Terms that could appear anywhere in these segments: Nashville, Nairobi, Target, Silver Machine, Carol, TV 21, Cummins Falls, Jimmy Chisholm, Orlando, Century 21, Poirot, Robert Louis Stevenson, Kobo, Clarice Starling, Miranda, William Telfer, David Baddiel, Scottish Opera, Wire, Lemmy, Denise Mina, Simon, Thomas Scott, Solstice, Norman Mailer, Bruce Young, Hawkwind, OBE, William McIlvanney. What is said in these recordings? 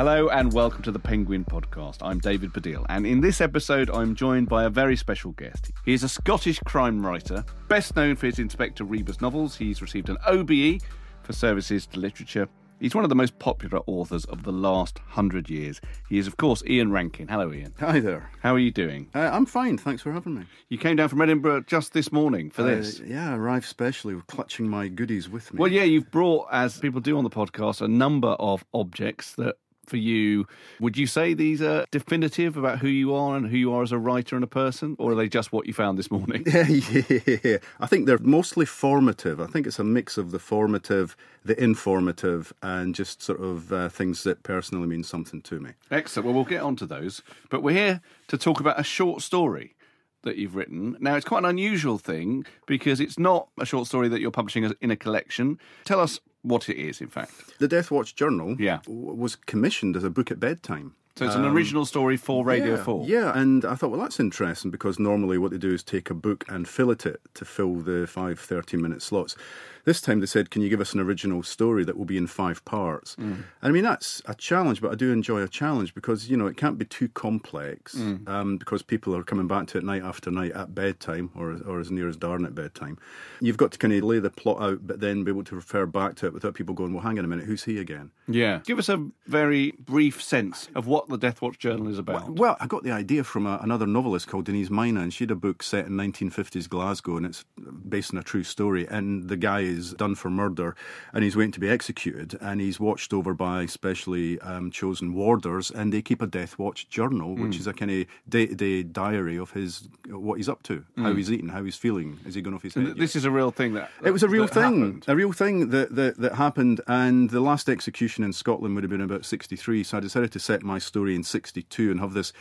Hello and welcome to the Penguin podcast. I'm David Baddiel, and in this episode I'm joined by a very special guest. He is a Scottish crime writer, best known for his Inspector Rebus novels. He's received an OBE for services to literature. He's one of the most popular authors of the last 100 years. He is, of course, Ian Rankin. Hello, Ian. Hi there. How are you doing? I'm fine, thanks for having me. You came down from Edinburgh just this morning for this. Yeah, I arrived specially, clutching my goodies with me. Well, yeah, you've brought, as people do on the podcast, a number of objects that, for you, would you say these are definitive about who you are and who you are as a writer and a person, or are they just what you found this morning? Yeah. I think they're mostly formative. I think it's a mix of the formative, the informative, and just sort of things that personally mean something to me. Excellent. Well, we'll get on to those, but we're here to talk about a short story that you've written. Now, it's quite an unusual thing because it's not a short story that you're publishing in a collection. Tell us what it is, in fact. The Deathwatch Journal was commissioned as a book at bedtime. So it's an original story for Radio 4. Yeah, and I thought, well, that's interesting, because normally what they do is take a book and fillet it to fill the 5 30-minute slots. This time they said, can you give us an original story that will be in 5 parts? Mm. I mean, that's a challenge, but I do enjoy a challenge because, you know, it can't be too complex because people are coming back to it night after night at bedtime or as near as darn at bedtime. You've got to kind of lay the plot out, but then be able to refer back to it without people going, well, hang on a minute, who's he again? Yeah. Give us a very brief sense of what the Deathwatch Journal is about. Well, I got the idea from another novelist called Denise Mina, and she had a book set in 1950s Glasgow, and it's based on a true story, and the guy is done for murder and he's waiting to be executed, and he's watched over by specially chosen warders, and they keep a death watch journal, which is a kind of day-to-day diary of his, what he's up to, how he's eating, how he's feeling, is he going off his head. This is a real thing that it was a real thing that happened, and the last execution in Scotland would have been about 63, so I decided to set my story in 62 and have this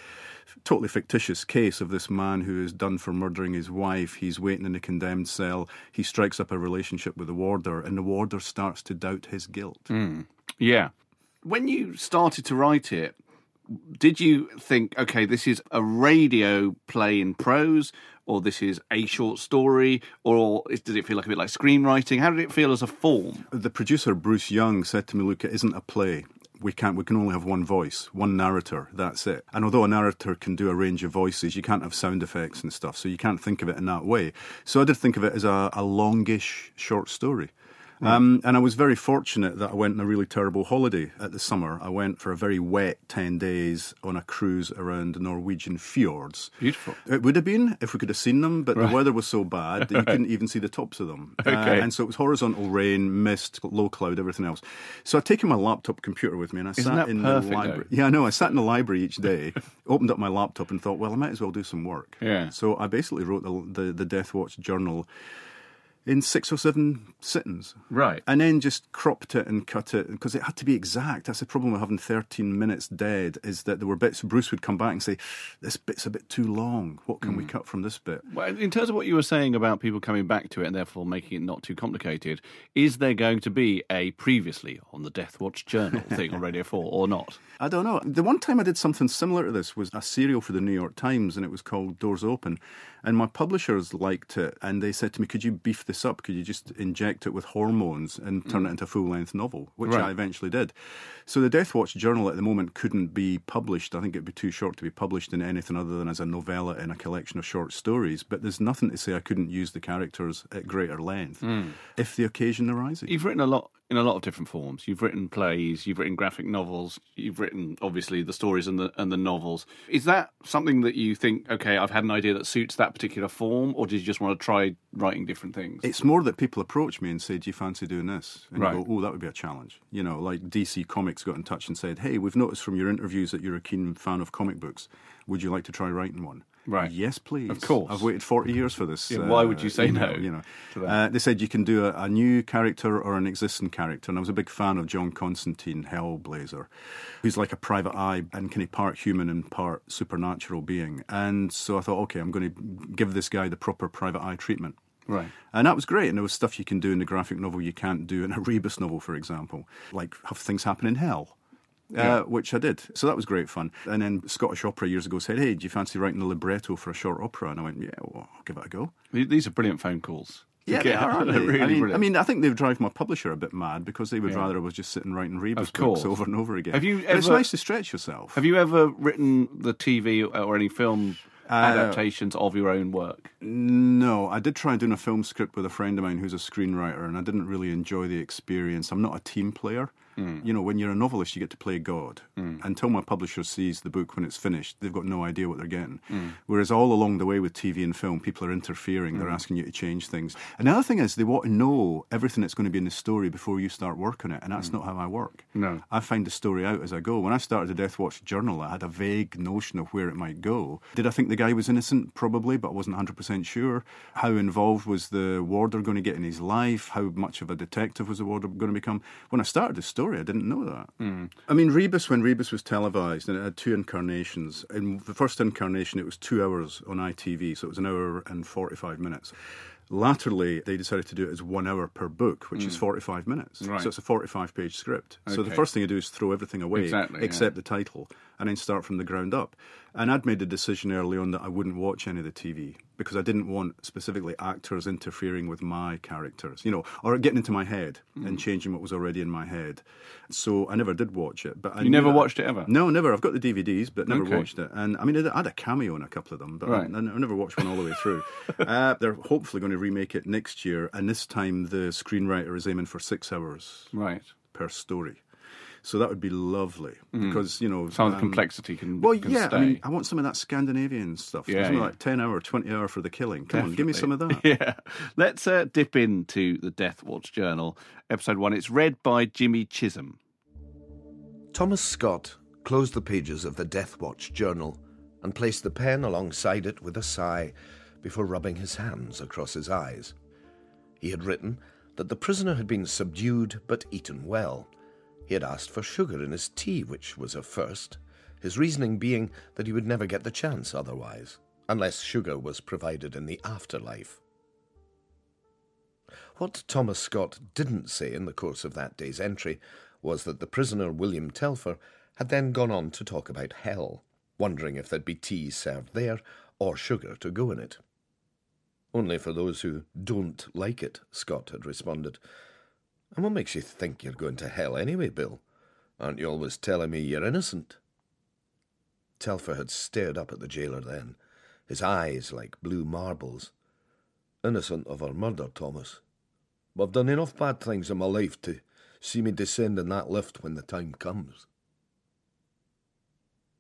totally fictitious case of this man who is done for murdering his wife. He's waiting in a condemned cell. He strikes up a relationship with the warder, and the warder starts to doubt his guilt. Mm. Yeah. When you started to write it, did you think, okay, this is a radio play in prose, or this is a short story, or did it feel like a bit like screenwriting? How did it feel as a form? The producer, Bruce Young, said to me, look, it isn't a play. We can only have one voice, one narrator, that's it. And although a narrator can do a range of voices, you can't have sound effects and stuff, so you can't think of it in that way. So I did think of it as a longish short story. Right. And I was very fortunate that I went on a really terrible holiday at the summer. I went for a very wet 10 days on a cruise around the Norwegian fjords. Beautiful. It would have been if we could have seen them, but the weather was so bad that you couldn't even see the tops of them. Okay. And so it was horizontal rain, mist, low cloud, everything else. So I'd taken my laptop computer with me, and I sat in the library. Though? Yeah, I know. I sat in the library each day, opened up my laptop and thought, well, I might as well do some work. Yeah. So I basically wrote the Deathwatch Journal in 6 or 7 sittings. Right. And then just cropped it and cut it, because it had to be exact. That's the problem with having 13 minutes dead, is that there were bits Bruce would come back and say, this bit's a bit too long. What can we cut from this bit? Well, in terms of what you were saying about people coming back to it and therefore making it not too complicated, is there going to be a previously on the Deathwatch Journal thing on Radio 4 or not? I don't know. The one time I did something similar to this was a serial for the New York Times, and it was called Doors Open. And my publishers liked it, and they said to me, could you beef this up? Could you just inject it with hormones and turn it into a full-length novel, which I eventually did. So the Deathwatch Journal at the moment couldn't be published. I think it'd be too short to be published in anything other than as a novella in a collection of short stories, but there's nothing to say I couldn't use the characters at greater length if the occasion arises. You've written a lot in a lot of different forms. You've written plays, you've written graphic novels, you've written, obviously, the stories and the novels. Is that something that you think, okay, I've had an idea that suits that particular form, or did you just want to try writing different things? It's more that people approach me and say, do you fancy doing this? And you go, oh, that would be a challenge. You know, like DC Comics got in touch and said, hey, we've noticed from your interviews that you're a keen fan of comic books. Would you like to try writing one? Right. Yes, please. Of course. I've waited 40 years for this. Yeah, why would you say no? You know, to that? They said you can do a new character or an existing character, and I was a big fan of John Constantine Hellblazer, who's like a private eye and kind of part human and part supernatural being. And so I thought, okay, I'm going to give this guy the proper private eye treatment. Right. And that was great. And there was stuff you can do in the graphic novel you can't do in a Rebus novel, for example, like have things happen in hell. Yeah. Which I did. So that was great fun. And then Scottish Opera years ago said, hey, do you fancy writing a libretto for a short opera? And I went, yeah, well, I'll give it a go. These are brilliant phone calls. Yeah, they are, aren't they? Really brilliant. I mean, I think they would drive my publisher a bit mad because they would rather I was just sitting writing Rebus books over and over again. Have you ever, it's nice to stretch yourself. Have you ever written the TV or any film adaptations of your own work? No, I did try doing a film script with a friend of mine who's a screenwriter, and I didn't really enjoy the experience. I'm not a team player. You know, when you're a novelist, you get to play God. Until my publisher sees the book when it's finished, they've got no idea what they're getting. Whereas all along the way with TV and film, people are interfering. They're asking you to change things. Another thing is they want to know everything that's going to be in the story before you start work on it, and that's not how I work. No, I find the story out as I go. When I started the Deathwatch Journal, I had a vague notion of where it might go. Did I think the guy was innocent? Probably, but I wasn't 100% sure. How involved was the warder going to get in his life? How much of a detective was the warder going to become? When I started the story, I didn't know that. I mean, Rebus, when Rebus was televised, and it had two incarnations. In the first incarnation, it was 2 hours on ITV, so it was an hour and 45 minutes. Latterly, they decided to do it as 1 hour per book, which is 45 minutes. Right. So it's a 45-page script. Okay. So the first thing you do is throw everything away, except the title, and then start from the ground up. And I'd made the decision early on that I wouldn't watch any of the TV because I didn't want specifically actors interfering with my characters, you know, or getting into my head and changing what was already in my head. So I never did watch it. But you never watched it ever? No, never. I've got the DVDs, but never watched it. And I mean, I had a cameo in a couple of them, but I never watched one all the way through. They're hopefully going to remake it next year, and this time the screenwriter is aiming for 6 hours per story. So that would be lovely because, you know... Some of the complexity can stay. I mean, I want some of that Scandinavian stuff. Something like 10-hour, 20-hour for the killing. Come on, give me some of that. Let's dip into the Deathwatch Journal, Episode 1. It's read by Jimmy Chisholm. Thomas Scott closed the pages of the Deathwatch Journal and placed the pen alongside it with a sigh before rubbing his hands across his eyes. He had written that the prisoner had been subdued but eaten well. He had asked for sugar in his tea, which was a first, his reasoning being that he would never get the chance otherwise, unless sugar was provided in the afterlife. What Thomas Scott didn't say in the course of that day's entry was that the prisoner, William Telfer, had then gone on to talk about hell, wondering if there'd be tea served there or sugar to go in it. Only for those who don't like it, Scott had responded. And what makes you think you're going to hell anyway, Bill? Aren't you always telling me you're innocent? Telfer had stared up at the jailer then, his eyes like blue marbles. Innocent of her murder, Thomas. But I've done enough bad things in my life to see me descend in that lift when the time comes.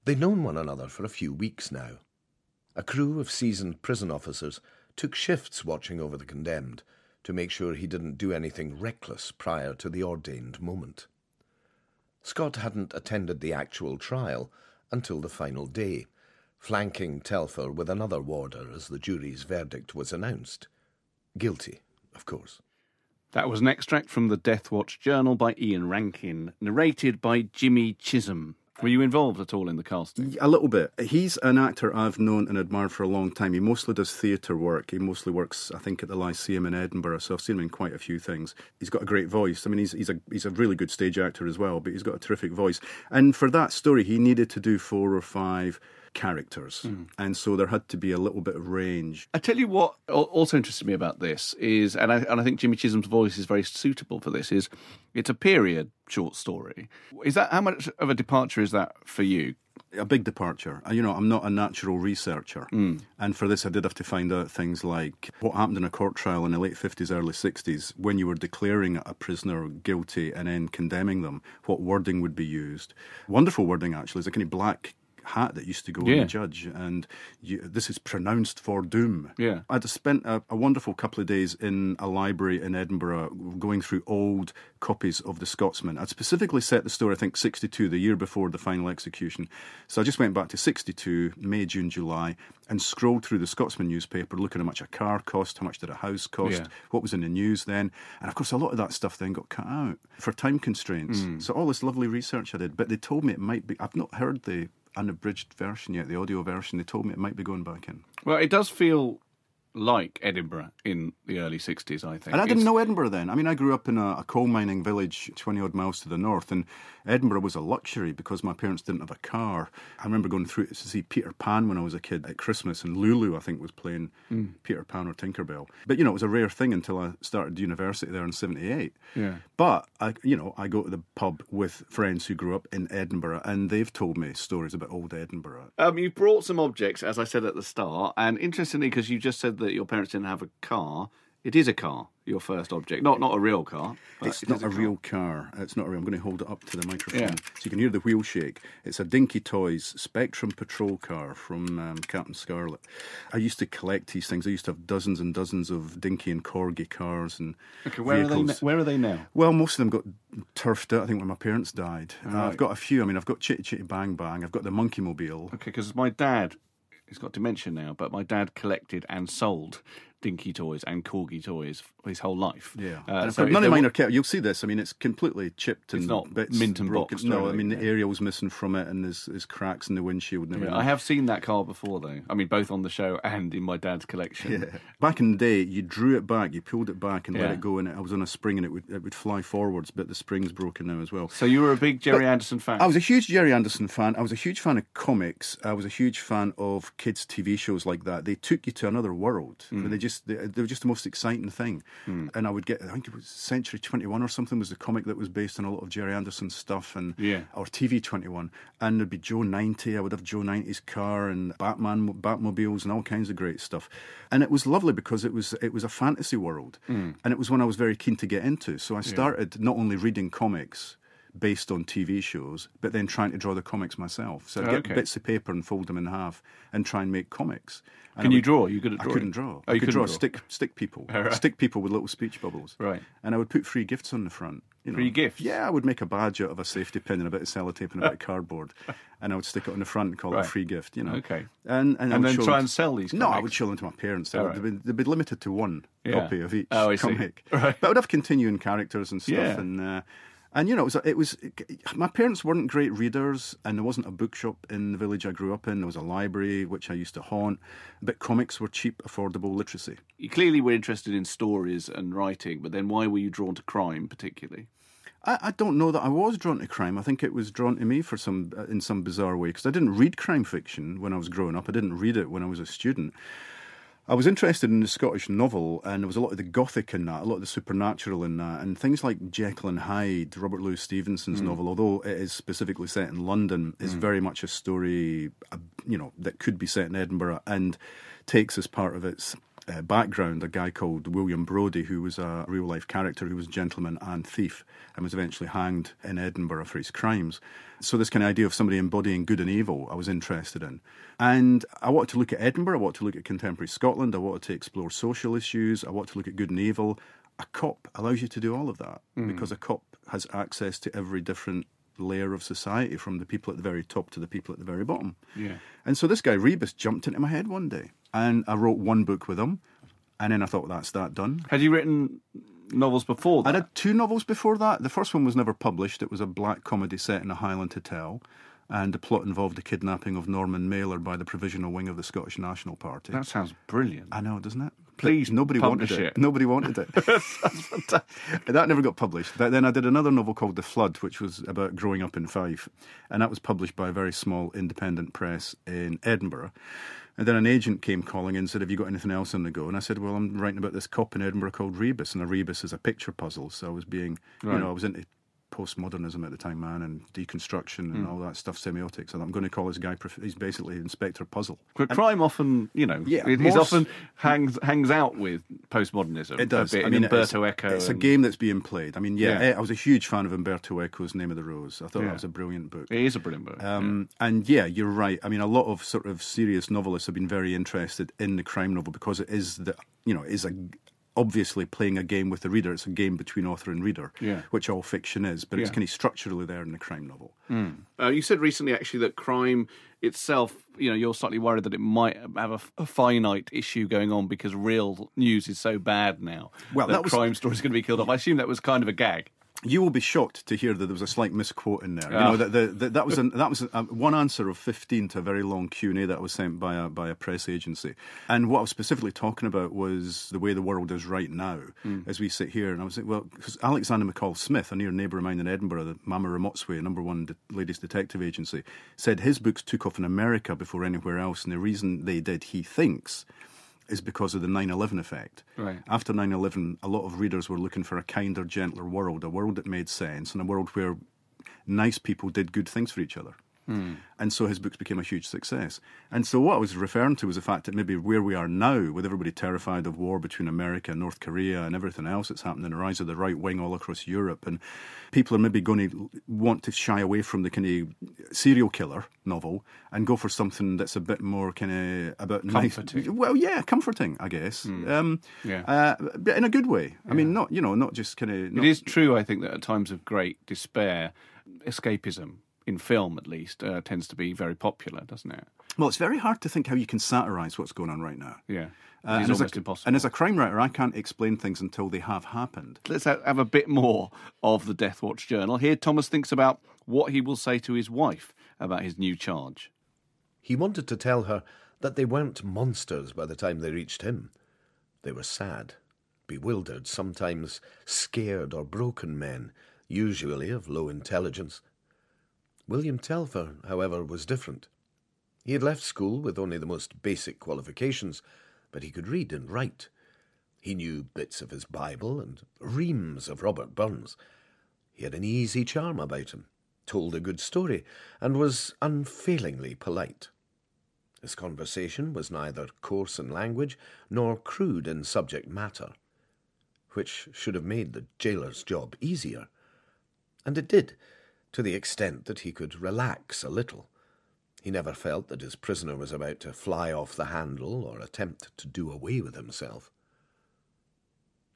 They'd known one another for a few weeks now. A crew of seasoned prison officers took shifts watching over the condemned, to make sure he didn't do anything reckless prior to the ordained moment. Scott hadn't attended the actual trial until the final day, flanking Telfer with another warder as the jury's verdict was announced. Guilty, of course. That was an extract from the Deathwatch Journal by Ian Rankin, narrated by Jimmy Chisholm. Were you involved at all in the casting? A little bit. He's an actor I've known and admired for a long time. He mostly does theatre work. He mostly works, I think, at the Lyceum in Edinburgh, so I've seen him in quite a few things. He's got a great voice. I mean, he's a really good stage actor as well, but he's got a terrific voice. And for that story, he needed to do 4 or 5 characters, and so there had to be a little bit of range. I tell you what also interested me about this is, and I think Jimmy Chisholm's voice is very suitable for this, is it's a period short story. Is that, how much of a departure is that for you? A big departure. You know, I'm not a natural researcher. And for this, I did have to find out things like what happened in a court trial in the late 50s, early 60s, when you were declaring a prisoner guilty and then condemning them, what wording would be used. Wonderful wording, actually. It's a kind of black hat that used to go on the judge, and this is pronounced for doom. I'd spent a wonderful couple of days in a library in Edinburgh going through old copies of The Scotsman. I'd specifically set the story, I think, 62, the year before the final execution. So I just went back to 62, May, June, July, and scrolled through The Scotsman newspaper, looking at how much a car cost, how much did a house cost, what was in the news then. And of course, a lot of that stuff then got cut out for time constraints. So all this lovely research I did, but they told me it might be, I've not heard the unabridged version yet, the audio version. They told me it might be going back in. Well, it does feel like Edinburgh in the early 60s, I think. And I didn't know Edinburgh then. I mean, I grew up in a coal mining village 20-odd miles to the north, and Edinburgh was a luxury because my parents didn't have a car. I remember going through to see Peter Pan when I was a kid at Christmas, and Lulu, I think, was playing Peter Pan or Tinkerbell. But, you know, it was a rare thing until I started university there in 78. Yeah. But, I go to the pub with friends who grew up in Edinburgh, and they've told me stories about old Edinburgh. You brought some objects, as I said at the start, and interestingly, because you just said that your parents didn't have a car. It is a car, your first object. Not a real car. It's not a real car. It's not a real. I'm going to hold it up to the microphone so you can hear the wheel shake. It's a Dinky Toys Spectrum Patrol car from Captain Scarlet. I used to collect these things. I used to have dozens and dozens of Dinky and Corgi cars and vehicles. Where are they now? Well, most of them got turfed out, I think, when my parents died. Right. I've got a few. I mean, I've got Chitty Chitty Bang Bang. I've got the Monkey Mobile. Okay, because my dad... He's got dementia now, but my dad collected and sold Dinky Toys and Corgi Toys his whole life. Yeah. So none of mine are kept. You'll see this. I mean, it's completely chipped and not mint and boxed. No, really. I mean, the aerial's missing from it and there's cracks in the windshield. And I have seen that car before, though. I mean, both on the show and in my dad's collection. Yeah. Back in the day, you drew it back, you pulled it back and let it go, and I was on a spring and it would fly forwards, but the spring's broken now as well. So you were a big Gerry Anderson fan? I was a huge Gerry Anderson fan. I was a huge fan of comics. I was a huge fan of kids' TV shows like that. They took you to another world. Mm. I mean, they were just the most exciting thing. Mm. And I would get, I think it was Century 21 or something was the comic that was based on a lot of Gerry Anderson stuff, and or TV 21. And there'd be Joe 90. I would have Joe 90's car and Batmobiles and all kinds of great stuff. And it was lovely because it was a fantasy world. Mm. And it was one I was very keen to get into. So I started not only reading comics based on TV shows, but then trying to draw the comics myself. So I'd get bits of paper and fold them in half and try and make comics. And Can you draw? Are you good at drawing? I couldn't draw. Oh, I could draw stick people. Right. Stick people with little speech bubbles. Right. And I would put free gifts on the front. Free gifts? Yeah, I would make a badge out of a safety pin and a bit of sellotape and a bit of cardboard, and I would stick it on the front and call it a free gift, Okay. And then try and sell these comics? No, I would show them to my parents. They'd be limited to one copy of each comic. Right. But I would have continuing characters and stuff, and, it was my parents weren't great readers, and there wasn't a bookshop in the village I grew up in. There was a library, which I used to haunt, but comics were cheap, affordable literacy. You clearly were interested in stories and writing, but then why were you drawn to crime particularly? I don't know that I was drawn to crime. I think it was drawn to me in some bizarre way, because I didn't read crime fiction when I was growing up. I didn't read it when I was a student. I was interested in the Scottish novel, and there was a lot of the gothic in that, a lot of the supernatural in that, and things like Jekyll and Hyde, Robert Louis Stevenson's novel, although it is specifically set in London, is very much a story, that could be set in Edinburgh, and takes as part of its background a guy called William Brodie, who was a real-life character who was a gentleman and thief and was eventually hanged in Edinburgh for his crimes. So this kind of idea of somebody embodying good and evil I was interested in. And I wanted to look at Edinburgh, I wanted to look at contemporary Scotland, I wanted to explore social issues, I wanted to look at good and evil. A cop allows you to do all of that because a cop has access to every different layer of society, from the people at the very top to the people at the very bottom. Yeah. And so this guy Rebus jumped into my head one day, and I wrote one book with him, and then I thought, that's that done. Had you written novels before that? I had two novels before that. The first one was never published. It was a black comedy set in a Highland hotel, and the plot involved the kidnapping of Norman Mailer by the Provisional Wing of the Scottish National Party. That sounds brilliant. I know, doesn't it? Please, nobody wanted it. Nobody wanted it. That's fantastic. That never got published. Then I did another novel called The Flood, which was about growing up in Fife, and that was published by a very small independent press in Edinburgh. And then an agent came calling in and said, have you got anything else on the go? And I said, well, I'm writing about this cop in Edinburgh called Rebus, and a Rebus is a picture puzzle. So I was being, I was into postmodernism at the time, man, and deconstruction and all that stuff, semiotics. And I'm going to call this guy, he's basically Inspector Puzzle. But crime often, he's often hangs out with postmodernism. It does. I mean, Umberto Eco. It's a game that's being played. I mean, I was a huge fan of Umberto Eco's Name of the Rose. I thought that was a brilliant book. It is a brilliant book. And you're right. I mean, a lot of sort of serious novelists have been very interested in the crime novel because it is obviously playing a game with the reader. It's a game between author and reader, which all fiction is, but it's kind of structurally there in the crime novel. Mm. You said recently, actually, that crime itself, you're slightly worried that it might have a finite issue going on because real news is so bad now. Well, crime stories are going to be killed off. I assume that was kind of a gag. You will be shocked to hear that there was a slight misquote in there. You know, that was one answer of 15 to a very long Q&A that was sent by a press agency. And what I was specifically talking about was the way the world is right now as we sit here. And I was like, well, because Alexander McCall Smith, a near neighbour of mine in Edinburgh, the Mma Ramotswe, #1 ladies detective agency, said his books took off in America before anywhere else. And the reason they did, he thinks, is because of the 9/11 effect. Right. After 9/11, a lot of readers were looking for a kinder, gentler world, a world that made sense, and a world where nice people did good things for each other. Mm. And so his books became a huge success. And so what I was referring to was the fact that maybe where we are now, with everybody terrified of war between America and North Korea and everything else that's happening, the rise of the right wing all across Europe, and people are maybe going to want to shy away from the kind of serial killer novel and go for something that's a bit more kind of about comforting. Nice, well, yeah, comforting, I guess. Mm. But in a good way. Yeah. I mean, not just kind of... It is true, I think, that at times of great despair, escapism, in film at least, tends to be very popular, doesn't it? Well, it's very hard to think how you can satirise what's going on right now. Yeah, it's almost impossible. And as a crime writer, I can't explain things until they have happened. Let's have a bit more of the Deathwatch Journal. Here, Thomas thinks about what he will say to his wife about his new charge. He wanted to tell her that they weren't monsters by the time they reached him. They were sad, bewildered, sometimes scared or broken men, usually of low intelligence. William Telfer, however, was different. He had left school with only the most basic qualifications, but he could read and write. He knew bits of his Bible and reams of Robert Burns. He had an easy charm about him, told a good story, and was unfailingly polite. His conversation was neither coarse in language nor crude in subject matter, which should have made the jailer's job easier. And it did, to the extent that he could relax a little. He never felt that his prisoner was about to fly off the handle or attempt to do away with himself.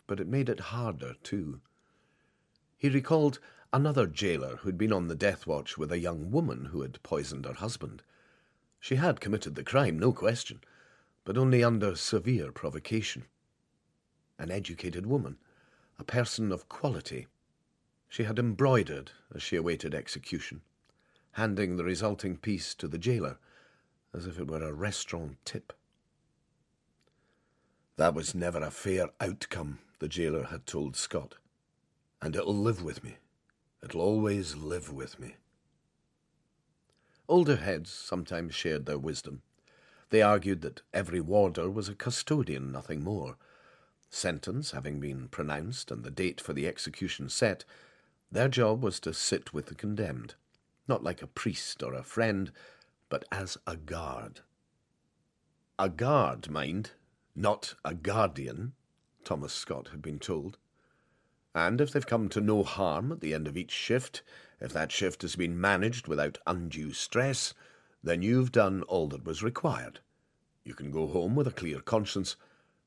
But it made it harder, too. He recalled another jailer who'd been on the death watch with a young woman who had poisoned her husband. She had committed the crime, no question, but only under severe provocation. An educated woman, a person of quality. She had embroidered as she awaited execution, handing the resulting piece to the jailer as if it were a restaurant tip. That was never a fair outcome, the jailer had told Scott. And it'll live with me. It'll always live with me. Older heads sometimes shared their wisdom. They argued that every warder was a custodian, nothing more. Sentence having been pronounced and the date for the execution set, their job was to sit with the condemned, not like a priest or a friend, but as a guard. A guard, mind, not a guardian, Thomas Scott had been told. And if they've come to no harm at the end of each shift, if that shift has been managed without undue stress, then you've done all that was required. You can go home with a clear conscience,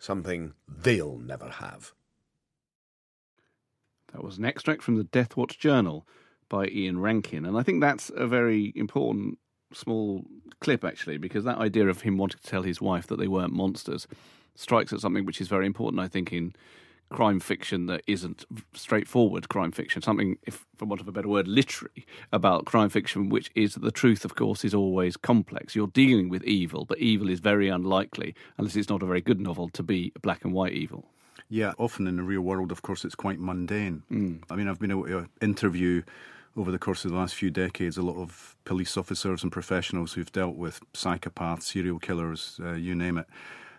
something they'll never have. That was an extract from the Deathwatch Journal by Ian Rankin. And I think that's a very important small clip, actually, because that idea of him wanting to tell his wife that they weren't monsters strikes at something which is very important, I think, in crime fiction that isn't straightforward crime fiction. Something, if for want of a better word, literary about crime fiction, which is that the truth, of course, is always complex. You're dealing with evil, but evil is very unlikely, unless it's not a very good novel, to be black and white evil. Yeah, often in the real world, of course, it's quite mundane. Mm. I mean, I've been able to interview over the course of the last few decades a lot of police officers and professionals who've dealt with psychopaths, serial killers, you name it.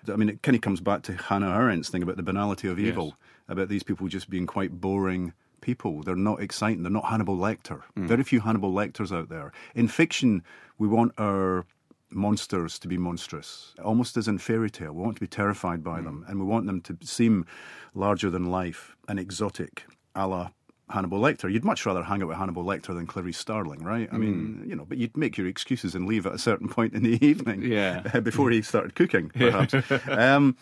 I mean, it kind of comes back to Hannah Arendt's thing about the banality of evil, yes, about these people just being quite boring people. They're not exciting. They're not Hannibal Lecter. Mm. Very few Hannibal Lecters out there. In fiction, we want our monsters to be monstrous, almost as in fairy tale. We want to be terrified by them, and we want them to seem larger than life and exotic, a la Hannibal Lecter. You'd much rather hang out with Hannibal Lecter than Clarice Starling, right? I mean, but you'd make your excuses and leave at a certain point in the evening, before he started cooking, perhaps. And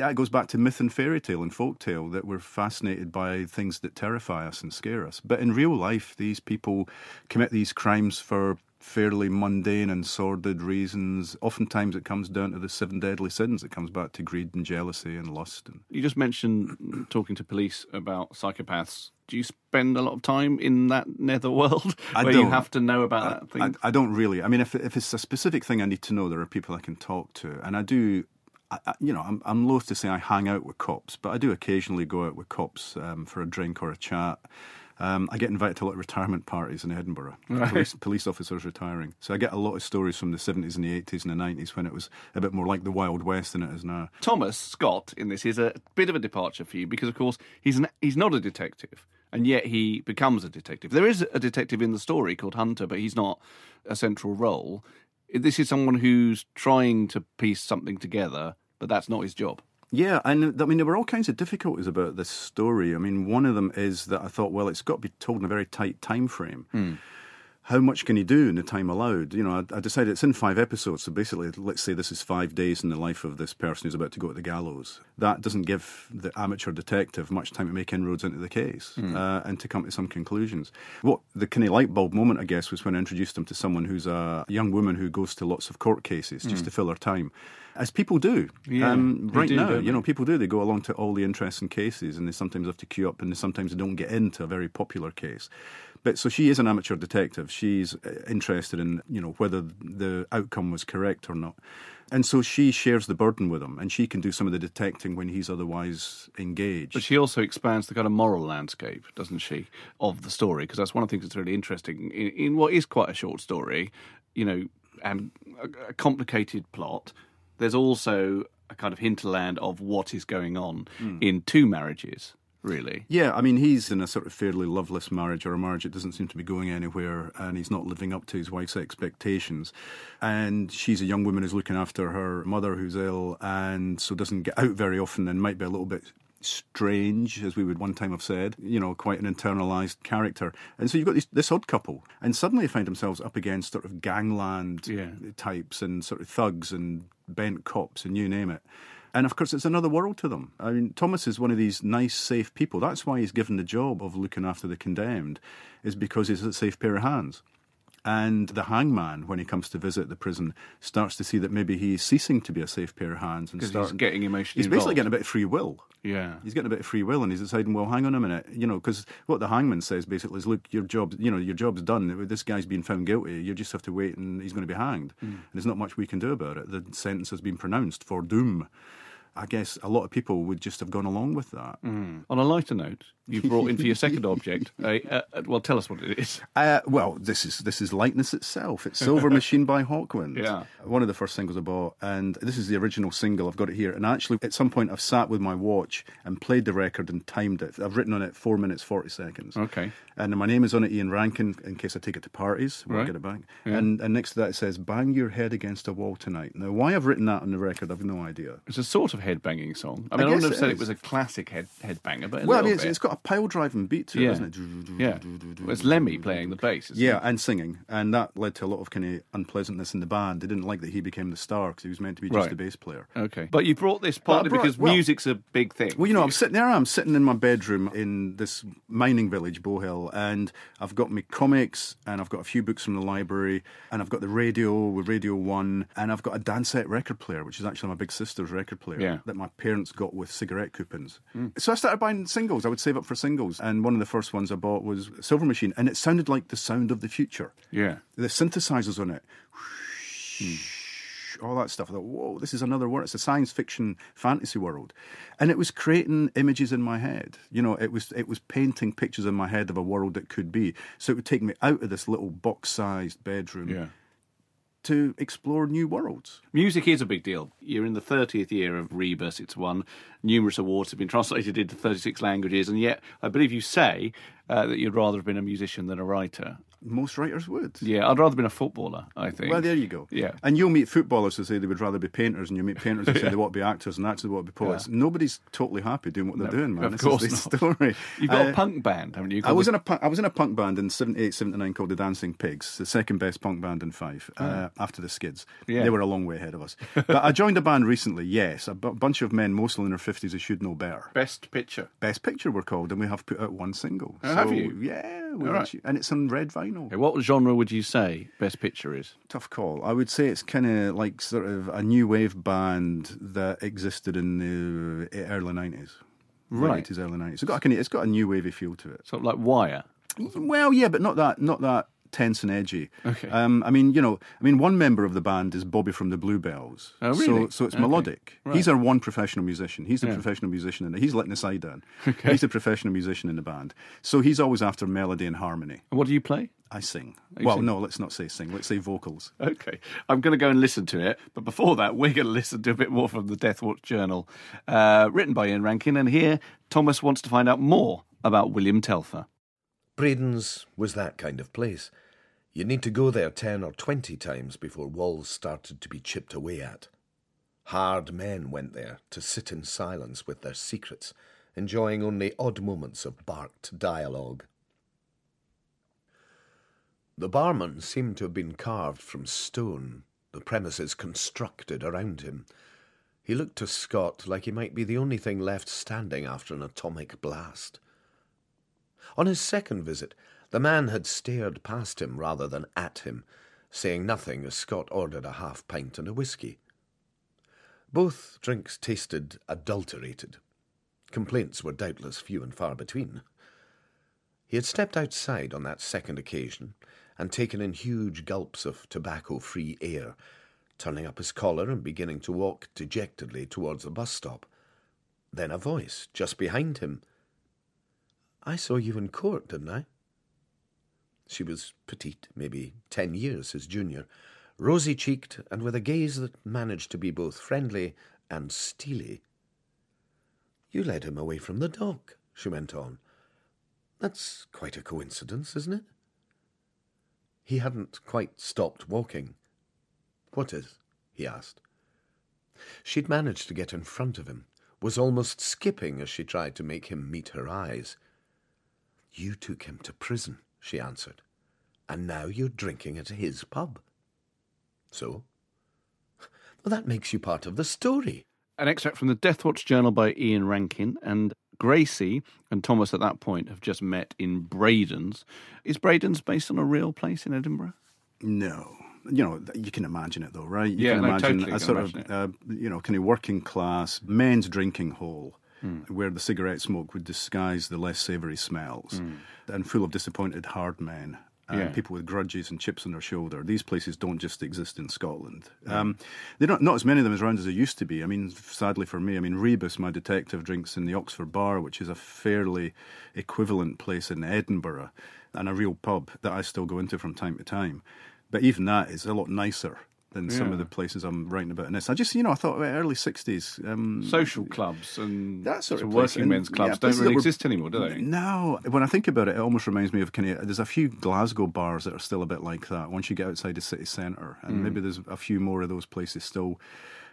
that goes back to myth and fairy tale and folk tale, that we're fascinated by things that terrify us and scare us. But in real life, these people commit these crimes for fairly mundane and sordid reasons. Oftentimes it comes down to the 7 deadly sins. It comes back to greed and jealousy and lust. You just mentioned talking to police about psychopaths. Do you spend a lot of time in that netherworld where you have to know about that thing? I don't really. I mean, if it's a specific thing I need to know, there are people I can talk to. And I do, I'm loath to say I hang out with cops, but I do occasionally go out with cops for a drink or a chat. I get invited to a lot of retirement parties in Edinburgh. Right. Police officers retiring. So I get a lot of stories from the 70s and the 80s and the 90s when it was a bit more like the Wild West than it is now. Thomas Scott in this is a bit of a departure for you because, of course, he's not a detective, and yet he becomes a detective. There is a detective in the story called Hunter, but he's not a central role. This is someone who's trying to piece something together, but that's not his job. Yeah, and I mean, there were all kinds of difficulties about this story. I mean, one of them is that I thought, well, it's got to be told in a very tight time frame. Mm. How much can he do in the time allowed? You know, I decided it's in 5 episodes, so basically, let's say this is 5 days in the life of this person who's about to go to the gallows. That doesn't give the amateur detective much time to make inroads into the case and to come to some conclusions. What the kind of light bulb moment, I guess, was when I introduced him to someone who's a young woman who goes to lots of court cases just to fill her time. As people do, people do. They go along to all the interesting cases and they sometimes have to queue up and they sometimes don't get into a very popular case. But so she is an amateur detective. She's interested in, you know, whether the outcome was correct or not. And so she shares the burden with him and she can do some of the detecting when he's otherwise engaged. But she also expands the kind of moral landscape, doesn't she, of the story? Because that's one of the things that's really interesting in what is quite a short story, you know, and a complicated plot. There's also a kind of hinterland of what is going on in 2 marriages, really. Yeah, I mean, he's in a sort of fairly loveless marriage, or a marriage that doesn't seem to be going anywhere, and he's not living up to his wife's expectations. And she's a young woman who's looking after her mother who's ill, and so doesn't get out very often and might be a little bit strange, as we would one time have said, you know, quite an internalised character. And so you've got this odd couple, and suddenly find themselves up against sort of gangland types and sort of thugs and bent cops and you name it. And of course, it's another world to them. I mean, Thomas is one of these nice, safe people. That's why he's given the job of looking after the condemned, is because he's a safe pair of hands. And the hangman, when he comes to visit the prison, starts to see that maybe he's ceasing to be a safe pair of hands. Because he's getting emotionally involved. He's basically getting a bit of free will. Yeah. He's getting a bit of free will and he's deciding, well, hang on a minute, you know, because what the hangman says basically is, look, your job's done. This guy's been found guilty. You just have to wait and he's going to be hanged. Mm. And there's not much we can do about it. The sentence has been pronounced for doom. I guess a lot of people would just have gone along with that. Mm. On a lighter note, you brought in for your second object. Well, tell us what it is. Well, this is lightness itself. It's Silver Machine by Hawkwind. Yeah. One of the first singles I bought, and this is the original single. I've got it here. And actually, at some point, I've sat with my watch and played the record and timed it. I've written on it 4 minutes, 40 seconds. Okay. And my name is on it, Ian Rankin, in case I take it to parties. We'll get it back. Yeah. And next to that, it says, bang your head against a wall tonight. Now, why I've written that on the record, I've no idea. It's a sort of headbanging song. I mean, I wouldn't have said it was a classic headbanger, but it's got a pile-driving beat to it, hasn't it? Yeah. Well, it's Lemmy playing the bass. And singing. And that led to a lot of kind of unpleasantness in the band. They didn't like that he became the star because he was meant to be just a bass player. Okay. But you brought this partly because music's a big thing. Well, you know, I'm sitting in my bedroom in this mining village, Bowhill, and I've got my comics and I've got a few books from the library and I've got the radio with Radio 1 and I've got a Dansette record player, which is actually my big sister's record player. Yeah. That my parents got with cigarette coupons. Mm. So I started buying singles. I would save up for singles. And one of the first ones I bought was Silver Machine. And it sounded like the sound of the future. Yeah. The synthesizers on it. All that stuff. I thought, whoa, this is another world. It's a science fiction fantasy world. And it was creating images in my head. You know, it was painting pictures in my head of a world that could be. So it would take me out of this little box-sized bedroom. Yeah. To explore new worlds. Music is a big deal. You're in the 30th year of Rebus. It's won numerous awards, have been translated into 36 languages, and yet I believe you say that you'd rather have been a musician than a writer. Most writers would. Yeah, I'd rather have been a footballer, I think. Well, there you go. Yeah. And you'll meet footballers who say they would rather be painters, and you'll meet painters who say they want to be actors, and actually they want to be poets. Yeah. Nobody's totally happy doing what they're doing, man. Of course this is the story. You've got a punk band, haven't you? I was in a punk band in 78, 79 called the Dancing Pigs, the second best punk band in Fife, after the Skids. Yeah. They were a long way ahead of us. But I joined a band recently, yes, a bunch of men, mostly in their 50s, who should know better. Best Picture. Best Picture we're called, and we have put out one single. So, have you? Yeah. And it's on red vinyl. Okay, what genre would you say Best Picture is? Tough call. I would say it's kind of like sort of a new wave band that existed in the early 90s. related to Ellen 80s. It's got a new wavy feel to it. Sort of like Wire. Well, yeah, but not that tense and edgy. Okay. One member of the band is Bobby from the Bluebells. Oh, really? So it's melodic. Right. He's our one professional musician. He's the professional musician, and he's letting the side down. Okay. He's the professional musician in the band. So he's always after melody and harmony. And what do you play? I sing. No, let's not say sing. Let's say vocals. Okay. I'm going to go and listen to it. But before that, we're going to listen to a bit more from The Deathwatch Journal, written by Ian Rankin. And here, Thomas wants to find out more about William Telfer. Braden's was that kind of place. You need to go there 10 or 20 times before walls started to be chipped away at. Hard men went there to sit in silence with their secrets, enjoying only odd moments of barked dialogue. The barman seemed to have been carved from stone, the premises constructed around him. He looked to Scott like he might be the only thing left standing after an atomic blast. On his second visit, the man had stared past him rather than at him, saying nothing as Scott ordered a half-pint and a whisky. Both drinks tasted adulterated. Complaints were doubtless few and far between. He had stepped outside on that second occasion and taken in huge gulps of tobacco-free air, turning up his collar and beginning to walk dejectedly towards the bus stop. Then a voice, just behind him. "I saw you in court, didn't I?" She was petite, maybe 10 years his junior, rosy-cheeked and with a gaze that managed to be both friendly and steely. "You led him away from the dock," she went on. "That's quite a coincidence, isn't it?" He hadn't quite stopped walking. "What is?" he asked. She'd managed to get in front of him, was almost skipping as she tried to make him meet her eyes. "You took him to prison," she answered, "and now you're drinking at his pub." "So?" "Well, that makes you part of the story." An extract from The Deathwatch Journal by Ian Rankin. And Gracie and Thomas at that point have just met in Braden's. Is Braden's based on a real place in Edinburgh? No. You can imagine it though, right? You can imagine a sort of kind of working class men's drinking hole where the cigarette smoke would disguise the less savoury smells, and full of disappointed hard men and people with grudges and chips on their shoulder. These places don't just exist in Scotland. They're not as many of them around as there used to be. I mean, sadly for me, Rebus, my detective, drinks in the Oxford Bar, which is a fairly equivalent place in Edinburgh, and a real pub that I still go into from time to time. But even that is a lot nicer than some of the places I'm writing about in this. I just, I thought about early 60s. Social clubs and that sort of working men's clubs don't really exist anymore, do they? No. When I think about it, it almost reminds me of there's a few Glasgow bars that are still a bit like that once you get outside the city centre. And maybe there's a few more of those places still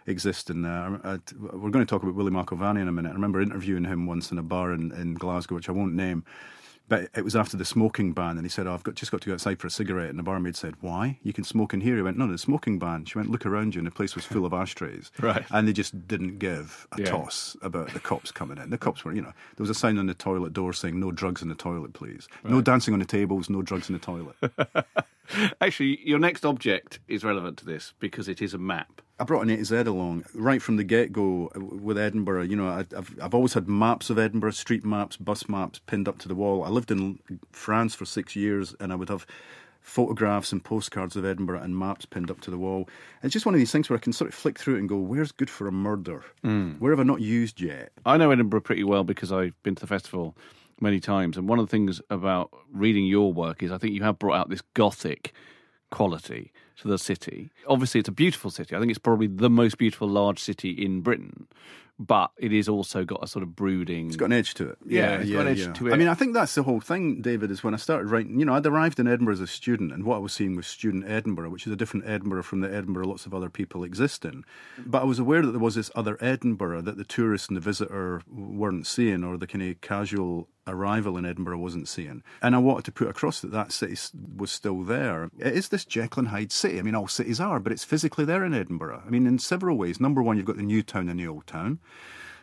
exist. And we're going to talk about William McIlvanney in a minute. I remember interviewing him once in a bar in Glasgow, which I won't name. But it was after the smoking ban, and he said, "Oh, I've just got to go outside for a cigarette." And the barmaid said, "Why? You can smoke in here." He went, "No, the smoking ban." She went, "Look around you," and the place was full of ashtrays. Right. And they just didn't give a toss about the cops coming in. The cops were, there was a sign on the toilet door saying, "No drugs in the toilet, please." Right. No dancing on the tables, no drugs in the toilet. Actually, your next object is relevant to this because it is a map. I brought an A to Z along right from the get-go with Edinburgh. I've always had maps of Edinburgh, street maps, bus maps pinned up to the wall. I lived in France for 6 years and I would have photographs and postcards of Edinburgh and maps pinned up to the wall. It's just one of these things where I can sort of flick through it and go, where's good for a murder? Where have I not used yet? I know Edinburgh pretty well because I've been to the festival many times. And one of the things about reading your work is I think you have brought out this Gothic quality to the city. Obviously, it's a beautiful city. I think it's probably the most beautiful large city in Britain, but it is also got a sort of brooding... It's got an edge to it. Yeah, it's got an edge to it. I mean, I think that's the whole thing, David, is when I started writing, I'd arrived in Edinburgh as a student, and what I was seeing was student Edinburgh, which is a different Edinburgh from the Edinburgh lots of other people exist in. But I was aware that there was this other Edinburgh that the tourist and the visitor weren't seeing, or the kind of casual arrival in Edinburgh wasn't seeing. And I wanted to put across that city was still there. It is this Jekyll and Hyde city. All cities are, but it's physically there in Edinburgh. In several ways. Number one, you've got the new town and the old town.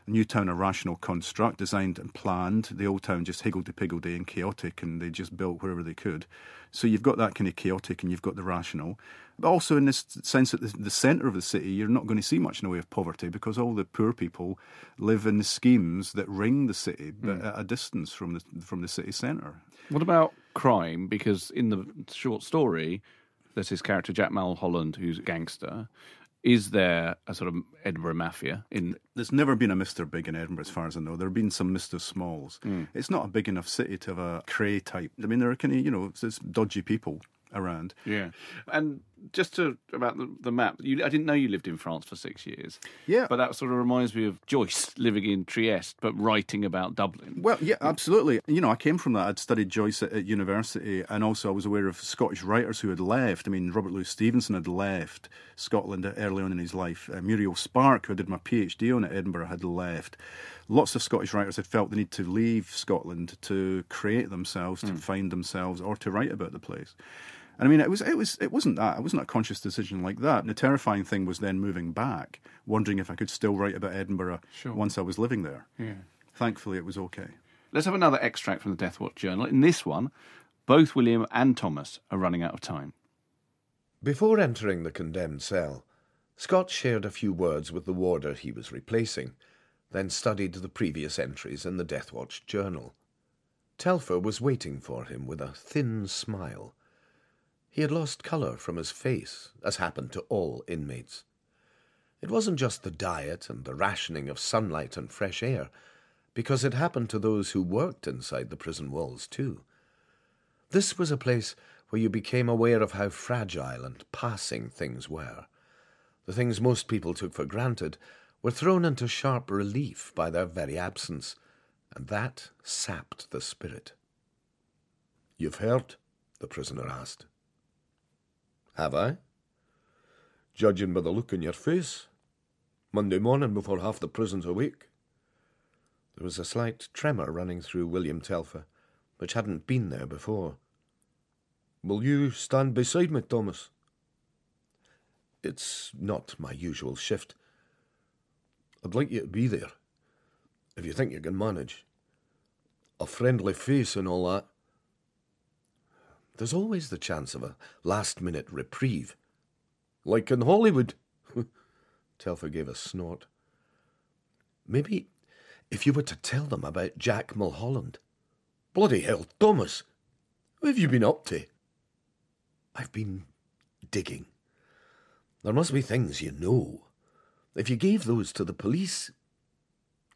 Newtown a rational construct, designed and planned. The old town just higgledy-piggledy and chaotic, and they just built wherever they could. So you've got that kind of chaotic and you've got the rational. But also in this sense that the centre of the city, you're not going to see much in the way of poverty because all the poor people live in the schemes that ring the city, but at a distance from the city centre. What about crime? Because in the short story, there's his character Jack Mulholland, who's a gangster. Is there a sort of Edinburgh mafia? There's never been a Mr. Big in Edinburgh, as far as I know. There have been some Mr. Smalls. Mm. It's not a big enough city to have a Cray type. I mean, there are kind of, you know, there's dodgy people around. Yeah. And just to about the map, I didn't know you lived in France for 6 years. Yeah. But that sort of reminds me of Joyce living in Trieste, but writing about Dublin. Well, yeah, absolutely. You know, I came from that. I'd studied Joyce at university, and also I was aware of Scottish writers who had left. I mean, Robert Louis Stevenson had left Scotland early on in his life. Muriel Spark, who I did my PhD on at Edinburgh, had left. Lots of Scottish writers had felt the need to leave Scotland to create themselves, to find themselves, or to write about the place. And I mean, it wasn't that. It wasn't a conscious decision like that. And the terrifying thing was then moving back, wondering if I could still write about Edinburgh once I was living there. Yeah. Thankfully, it was okay. Let's have another extract from the Deathwatch Journal. In this one, both William and Thomas are running out of time. Before entering the condemned cell, Scott shared a few words with the warder he was replacing, then studied the previous entries in the Deathwatch Journal. Telfer was waiting for him with a thin smile. He had lost colour from his face, as happened to all inmates. It wasn't just the diet and the rationing of sunlight and fresh air, because it happened to those who worked inside the prison walls too. This was a place where you became aware of how fragile and passing things were. The things most people took for granted were thrown into sharp relief by their very absence, and that sapped the spirit. "You've heard?" the prisoner asked. "Have I? Judging by the look on your face, Monday morning before half the prison's awake." There was a slight tremor running through William Telfer, which hadn't been there before. "Will you stand beside me, Thomas?" "It's not my usual shift. I'd like you to be there, if you think you can manage. A friendly face and all that." "There's always the chance of a last-minute reprieve." "Like in Hollywood." Telfer gave a snort. "Maybe if you were to tell them about Jack Mulholland." "Bloody hell, Thomas! What have you been up to?" "I've been digging. There must be things you know. If you gave those to the police..."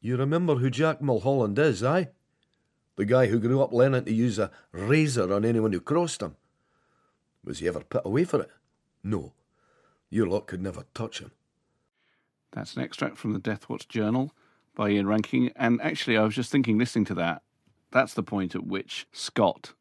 "You remember who Jack Mulholland is, aye? The guy who grew up learning to use a razor on anyone who crossed him. Was he ever put away for it? No. Your lot could never touch him." That's an extract from the Deathwatch Journal by Ian Rankin. And actually, I was just thinking, listening to that, that's the point at which Scott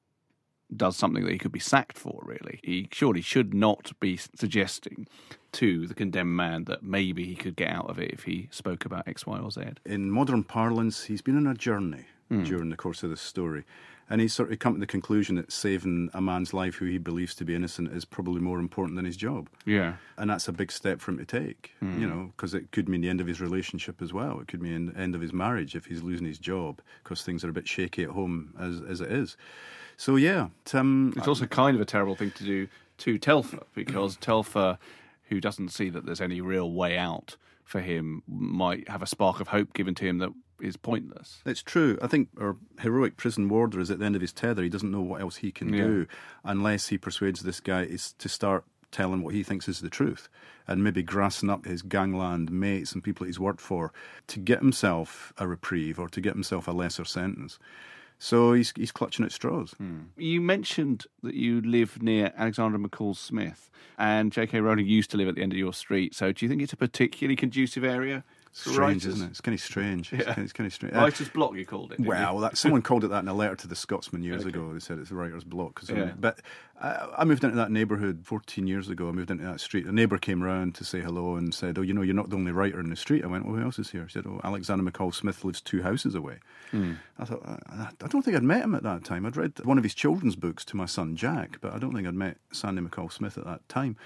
does something that he could be sacked for, really. He surely should not be suggesting to the condemned man that maybe he could get out of it if he spoke about X, Y, or Z. In modern parlance, he's been on a journey during the course of this story. And he's sort of come to the conclusion that saving a man's life who he believes to be innocent is probably more important than his job. Yeah. And that's a big step for him to take, you know, because it could mean the end of his relationship as well. It could mean the end of his marriage if he's losing his job, because things are a bit shaky at home as it is. So, yeah. It's also kind of a terrible thing to do to Telfer, because Telfer, who doesn't see that there's any real way out for him, might have a spark of hope given to him that is pointless. It's true. I think our heroic prison warder is at the end of his tether. He doesn't know what else he can do unless he persuades this guy to start telling what he thinks is the truth and maybe grassing up his gangland mates and people that he's worked for to get himself a reprieve or to get himself a lesser sentence. So he's clutching at straws. You mentioned that you live near Alexander McCall Smith, and J.K. Rowling used to live at the end of your street. So do you think it's a particularly conducive area? Strange, isn't it? It's kind of strange. Yeah. It's kind of strange. Writer's block, you called it. Well, someone called it that in a letter to the Scotsman years ago. They said it's writer's block. But I moved into that neighbourhood 14 years ago. I moved into that street. A neighbour came round to say hello and said, "Oh, you know, you're not the only writer in the street." I went, "Well, who else is here?" She said, "Oh, Alexander McCall Smith lives 2 houses away." I thought, I don't think I'd met him at that time. I'd read one of his children's books to my son Jack, but I don't think I'd met Sandy McCall Smith at that time.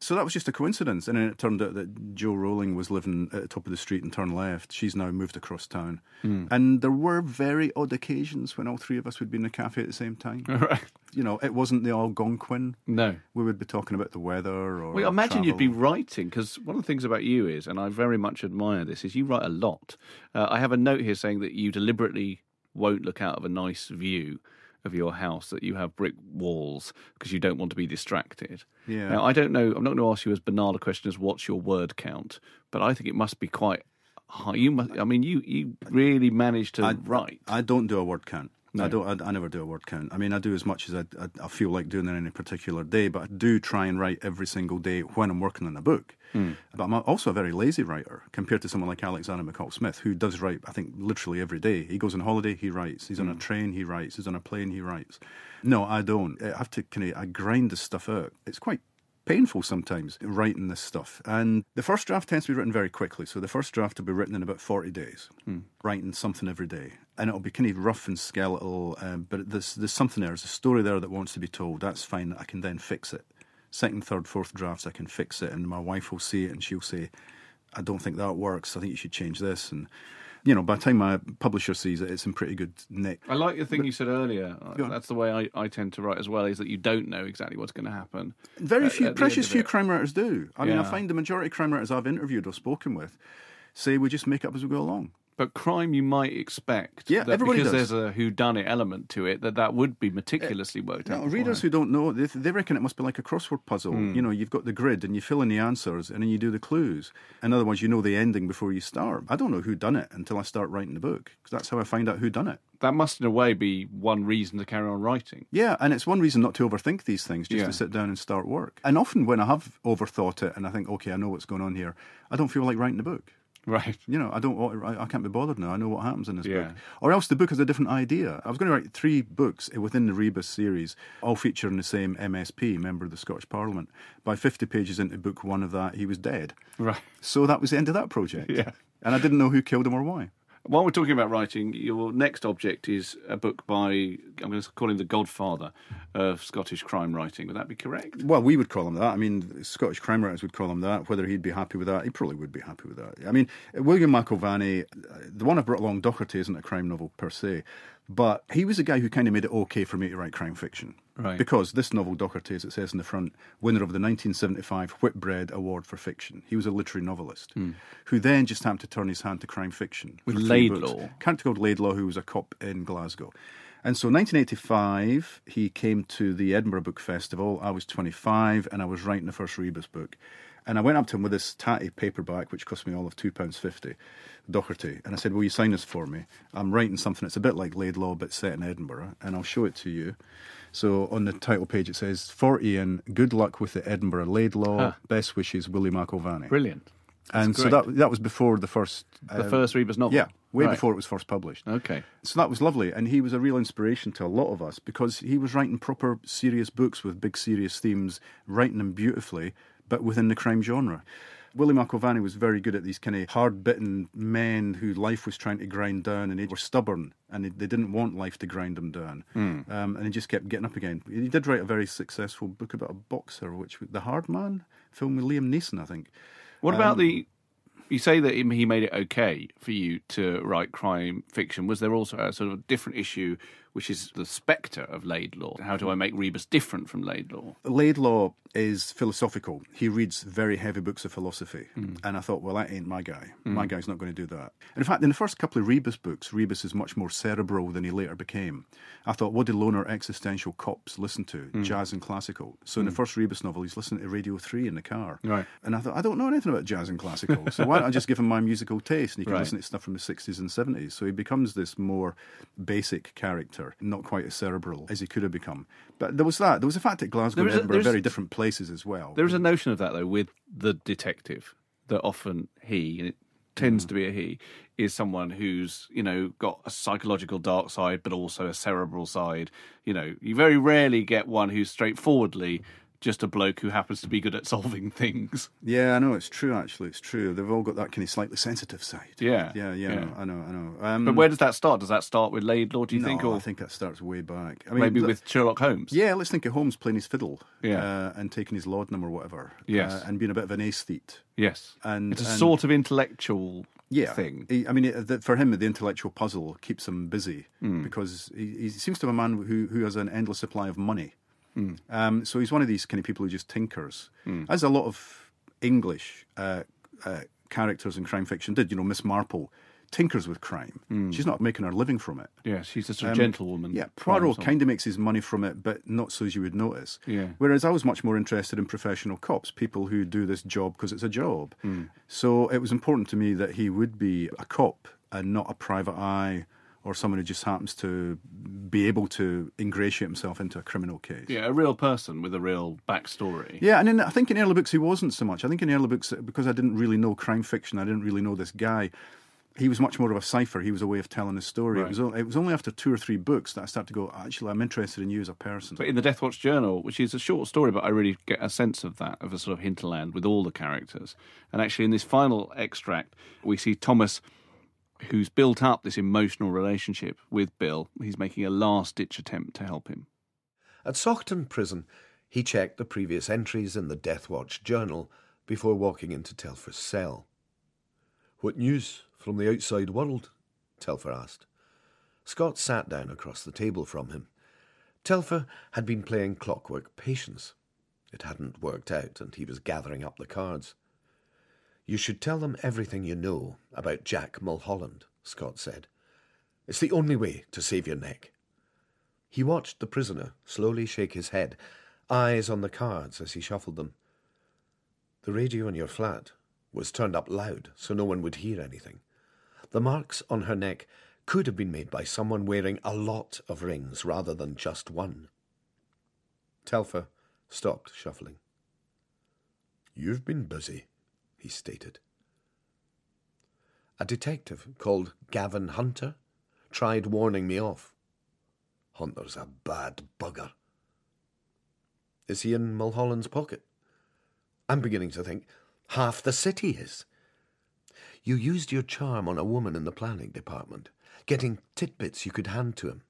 So that was just a coincidence. And then it turned out that Joe Rowling was living at the top of the street street and turn left. She's now moved across town. Mm. And there were very odd occasions when all three of us would be in a cafe at the same time. Right. You know, it wasn't the Algonquin. No. We would be talking about the weather or well, imagine travel. You'd be writing, because one of the things about you is, and I very much admire this, is you write a lot. I have a note here saying that you deliberately won't look out of a nice view of your house, that you have brick walls because you don't want to be distracted. Yeah. Now, I don't know, I'm not going to ask you as banal a question as what's your word count, but I think it must be quite high. You must, I mean, you really manage to write. I don't do a word count. No. I never do a word count. I mean, I do as much as I feel like doing on any particular day, but I do try and write every single day when I'm working on a book. Mm. But I'm also a very lazy writer compared to someone like Alexander McCall Smith, who does write, I think, literally every day. He goes on holiday, he writes. He's on a train, he writes. He's on a plane, he writes. No, I don't. I have to I grind this stuff out. It's quite painful sometimes writing this stuff. And the first draft tends to be written very quickly. So the first draft will be written in about 40 days, writing something every day. And it'll be kind of rough and skeletal, but there's something there. There's a story there that wants to be told. That's fine. I can then fix it. Second, third, fourth drafts, I can fix it. And my wife will see it and she'll say, I don't think that works. I think you should change this. And, you know, by the time my publisher sees it, it's in pretty good nick. I like the thing you said earlier. That's the way I tend to write as well, is that you don't know exactly what's going to happen. Precious few crime writers do. I mean, I find the majority of crime writers I've interviewed or spoken with say we just make up as we go along. But crime you might expect. Yeah, everybody does. Because there's a whodunit element to it, that would be meticulously worked out. Readers who don't know, they reckon it must be like a crossword puzzle. Mm. You know, you've got the grid and you fill in the answers and then you do the clues. In other words, you know the ending before you start. I don't know whodunit until I start writing the book, because that's how I find out whodunit. That must, in a way, be one reason to carry on writing. Yeah, and it's one reason not to overthink these things, just to sit down and start work. And often when I have overthought it and I think, OK, I know what's going on here, I don't feel like writing the book. Right. You know, I can't be bothered now. I know what happens in this book. Or else the book has a different idea. I was going to write 3 books within the Rebus series, all featuring the same MSP, Member of the Scottish Parliament. By 50 pages into book 1 of that, he was dead. Right. So that was the end of that project. Yeah. And I didn't know who killed him or why. While we're talking about writing, your next object is a book by, I'm going to call him the godfather of Scottish crime writing. Would that be correct? Well, we would call him that. I mean, Scottish crime writers would call him that. Whether he'd be happy with that, he probably would be happy with that. I mean, William McIlvanney, the one I brought along, Docherty, isn't a crime novel per se, but he was a guy who kind of made it okay for me to write crime fiction. Right. Because this novel, Docherty, as it says in the front, winner of the 1975 Whitbread Award for Fiction. He was a literary novelist who then just happened to turn his hand to crime fiction. With Laidlaw. A character called Laidlaw, who was a cop in Glasgow. And so 1985, he came to the Edinburgh Book Festival. I was 25 and I was writing the first Rebus book. And I went up to him with this tatty paperback, which cost me all of £2.50, Docherty. And I said, will you sign this for me? I'm writing something that's a bit like Laidlaw, but set in Edinburgh, and I'll show it to you. So on the title page it says, for Ian, good luck with the Edinburgh Laidlaw, best wishes, Willie McIlvanney. Brilliant. That's and great. So that was before the first Rebus novel? Yeah, before it was first published. Okay. So that was lovely, and he was a real inspiration to a lot of us, because he was writing proper serious books with big serious themes, writing them beautifully, but within the crime genre. Willie McIlvanney was very good at these kind of hard-bitten men whose life was trying to grind down, and they were stubborn, and they didn't want life to grind them down. Mm. And he just kept getting up again. He did write a very successful book about a boxer, which was The Hard Man, film with Liam Neeson, I think. What about the... You say that he made it okay for you to write crime fiction. Was there also a sort of different issue, which is the spectre of Laidlaw? How do I make Rebus different from Laidlaw? Laidlaw is philosophical. He reads very heavy books of philosophy. Mm. And I thought, well, that ain't my guy. Mm. My guy's not going to do that. And in fact, in the first couple of Rebus books, Rebus is much more cerebral than he later became. I thought, what did loner existential cops listen to? Jazz and classical. So in the first Rebus novel, he's listening to Radio 3 in the car. Right. And I thought, I don't know anything about jazz and classical, so why don't I just give him my musical taste? And he can listen to stuff from the 60s and 70s. So he becomes this more basic character, not quite as cerebral as he could have become. But there was that. There was the fact that Glasgow and Edinburgh are very different places as well. There is a notion of that, though, with the detective, that often he, and it tends to be a he, is someone who's, you know, got a psychological dark side, but also a cerebral side. You know, you very rarely get one who's straightforwardly just a bloke who happens to be good at solving things. Yeah, I know, it's true, actually, it's true. They've all got that kind of slightly sensitive side. Yeah. Yeah. I know. But where does that start? Does that start with Laidlaw, do you think? No, I think that starts way back. I mean, maybe with Sherlock Holmes? Yeah, let's think of Holmes playing his fiddle and taking his laudanum or whatever. Yes. And being a bit of an aesthete. Yes. And it's a sort of intellectual thing. I mean, for him, the intellectual puzzle keeps him busy because he seems to be a man who has an endless supply of money. So he's one of these kind of people who just tinkers, as a lot of English characters in crime fiction did. You know, Miss Marple tinkers with crime. She's not making her living from it. Yeah, she's a sort of gentlewoman. Yeah, Poirot kind of makes his money from it, but not so as you would notice. Yeah. Whereas I was much more interested in professional cops, people who do this job because it's a job. So it was important to me that he would be a cop and not a private eye or someone who just happens to be able to ingratiate himself into a criminal case. Yeah, a real person with a real backstory. Yeah, and I think in early books he wasn't so much. I think in early books, because I didn't really know crime fiction, I didn't really know this guy, he was much more of a cipher. He was a way of telling a story. Right. It was only after 2 or 3 books that I started to go, actually, I'm interested in you as a person. But in The Deathwatch Journal, which is a short story, but I really get a sense of that, of a sort of hinterland with all the characters. And actually in this final extract, we see Thomas, who's built up this emotional relationship with Bill. He's making a last-ditch attempt to help him. At Sockton Prison, he checked the previous entries in the Deathwatch Journal before walking into Telfer's cell. "What news from the outside world?" Telfer asked. Scott sat down across the table from him. Telfer had been playing Clockwork Patience. It hadn't worked out, and he was gathering up the cards. "You should tell them everything you know about Jack Mulholland," Scott said. "It's the only way to save your neck." He watched the prisoner slowly shake his head, eyes on the cards as he shuffled them. The radio in your flat was turned up loud so no one would hear anything. The marks on her neck could have been made by someone wearing a lot of rings rather than just one. Telfer stopped shuffling. "You've been busy," he stated. "A detective called Gavin Hunter tried warning me off." "Hunter's a bad bugger." "Is he in Mulholland's pocket?" "I'm beginning to think half the city is. You used your charm on a woman in the planning department, getting tidbits you could hand to him,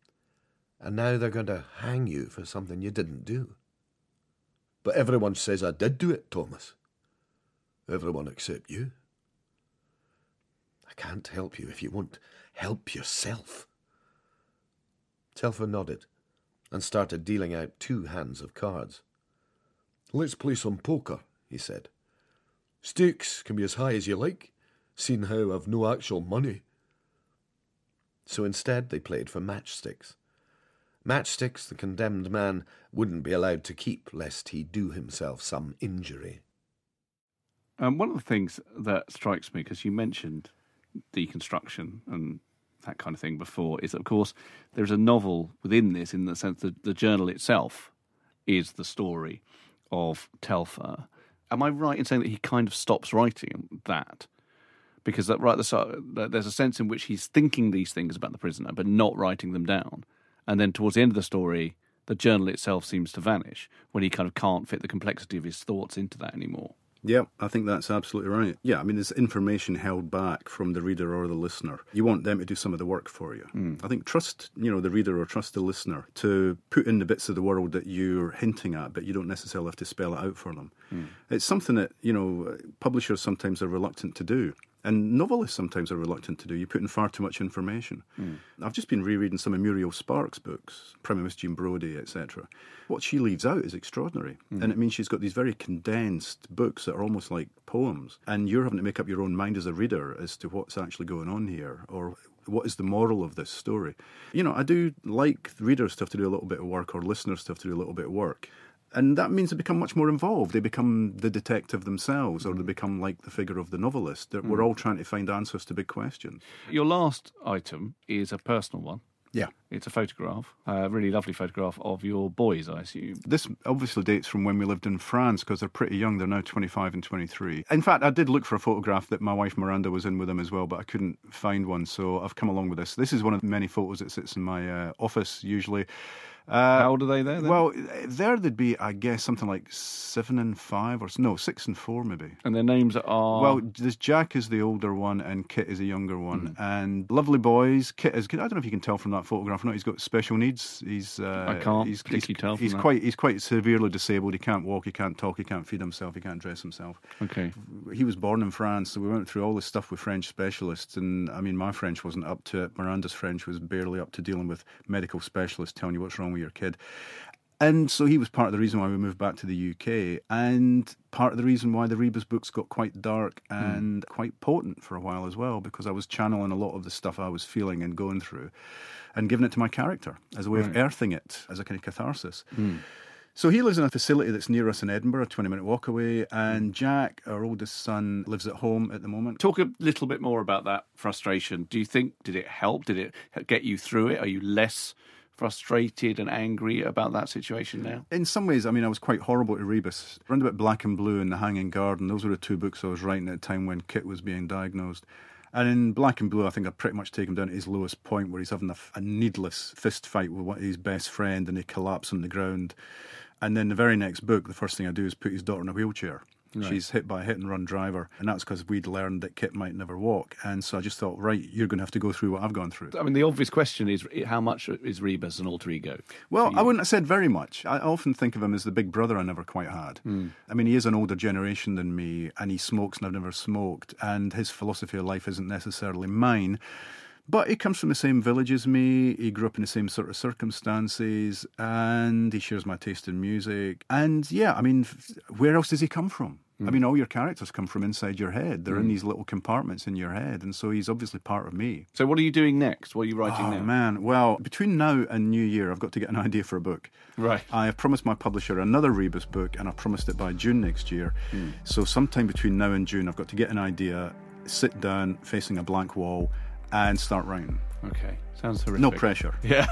and now they're going to hang you for something you didn't do." "But everyone says I did do it, Thomas." "Everyone except you." "I can't help you if you won't help yourself." Telfer nodded and started dealing out 2 hands of cards. "Let's play some poker," he said. "Stakes can be as high as you like, seeing how I've no actual money." So instead they played for matchsticks. Matchsticks the condemned man wouldn't be allowed to keep lest he do himself some injury. One of the things that strikes me, because you mentioned deconstruction and that kind of thing before, is that, of course, there's a novel within this in the sense that the journal itself is the story of Telfer. Am I right in saying that he kind of stops writing that? Because right at the start, there's a sense in which he's thinking these things about the prisoner but not writing them down. And then towards the end of the story, the journal itself seems to vanish when he kind of can't fit the complexity of his thoughts into that anymore. Yeah, I think that's absolutely right. Yeah, I mean, it's information held back from the reader or the listener. You want them to do some of the work for you. I think trust, the reader or trust the listener to put in the bits of the world that you're hinting at, but you don't necessarily have to spell it out for them. It's something that, publishers sometimes are reluctant to do. And novelists sometimes are reluctant to do. You put in far too much information. I've just been rereading some of Muriel Spark's books, Prime Jim Brodie, etc. What she leaves out is extraordinary. And it means she's got these very condensed books that are almost like poems. And you're having to make up your own mind as a reader as to what's actually going on here or what is the moral of this story. I do like readers to have to do a little bit of work or listeners to have to do a little bit of work. And that means they become much more involved. They become the detective themselves, or they become like the figure of the novelist. We're all trying to find answers to big questions. Your last item is a personal one. Yeah. It's a photograph, a really lovely photograph of your boys, I assume. This obviously dates from when we lived in France, because they're pretty young. They're now 25 and 23. In fact, I did look for a photograph that my wife Miranda was in with them as well, but I couldn't find one, so I've come along with this. This is one of the many photos that sits in my office, usually. How old are they there? Then? Well, there they'd be, I guess, something like 7 and 5, or no, 6 and 4 maybe. And their names are? Well, this Jack is the older one, and Kit is the younger one. And lovely boys. Kit is, I don't know if you can tell from that photograph, enough or not, he's got special needs. He's quite severely disabled. He can't walk, he can't talk, he can't feed himself, he can't dress himself. Okay. He was born in France, so we went through all this stuff with French specialists, and I mean, my French wasn't up to it. Miranda's French was barely up to dealing with medical specialists telling you what's wrong with your kid. And so he was part of the reason why we moved back to the UK, and part of the reason why the Rebus books got quite dark and quite potent for a while as well, because I was channeling a lot of the stuff I was feeling and going through and giving it to my character as a way of earthing it, as a kind of catharsis. Mm. So he lives in a facility that's near us in Edinburgh, a 20-minute walk away, and Jack, our oldest son, lives at home at the moment. Talk a little bit more about that frustration. Do you think, did it help? Did it get you through it? Are you less frustrated and angry about that situation now? In some ways, I mean, I was quite horrible to Rebus. Around about Black and Blue and The Hanging Garden, those were the two books I was writing at the time when Kit was being diagnosed. And in Black and Blue, I think I pretty much take him down to his lowest point, where he's having a needless fist fight with his best friend and they collapse on the ground. And then the very next book, the first thing I do is put his daughter in a wheelchair. Right. She's hit by a hit-and-run driver, and that's because we'd learned that Kit might never walk. And so I just thought, right, you're going to have to go through what I've gone through. I mean, the obvious question is, how much is Rebus an alter ego? Well, I wouldn't have said very much. I often think of him as the big brother I never quite had. Mm. I mean, he is an older generation than me, and he smokes and I've never smoked, and his philosophy of life isn't necessarily mine. But he comes from the same village as me, he grew up in the same sort of circumstances, and he shares my taste in music. And yeah, I mean, where else does he come from? Mm. I mean, all your characters come from inside your head. They're in these little compartments in your head, and so he's obviously part of me. So what are you doing next? What are you writing now? Oh, man. Well, between now and New Year, I've got to get an idea for a book. Right. I have promised my publisher another Rebus book, and I promised it by June next year. Mm. So sometime between now and June, I've got to get an idea, sit down, facing a blank wall, and start writing. Okay, sounds horrific. No pressure. Yeah.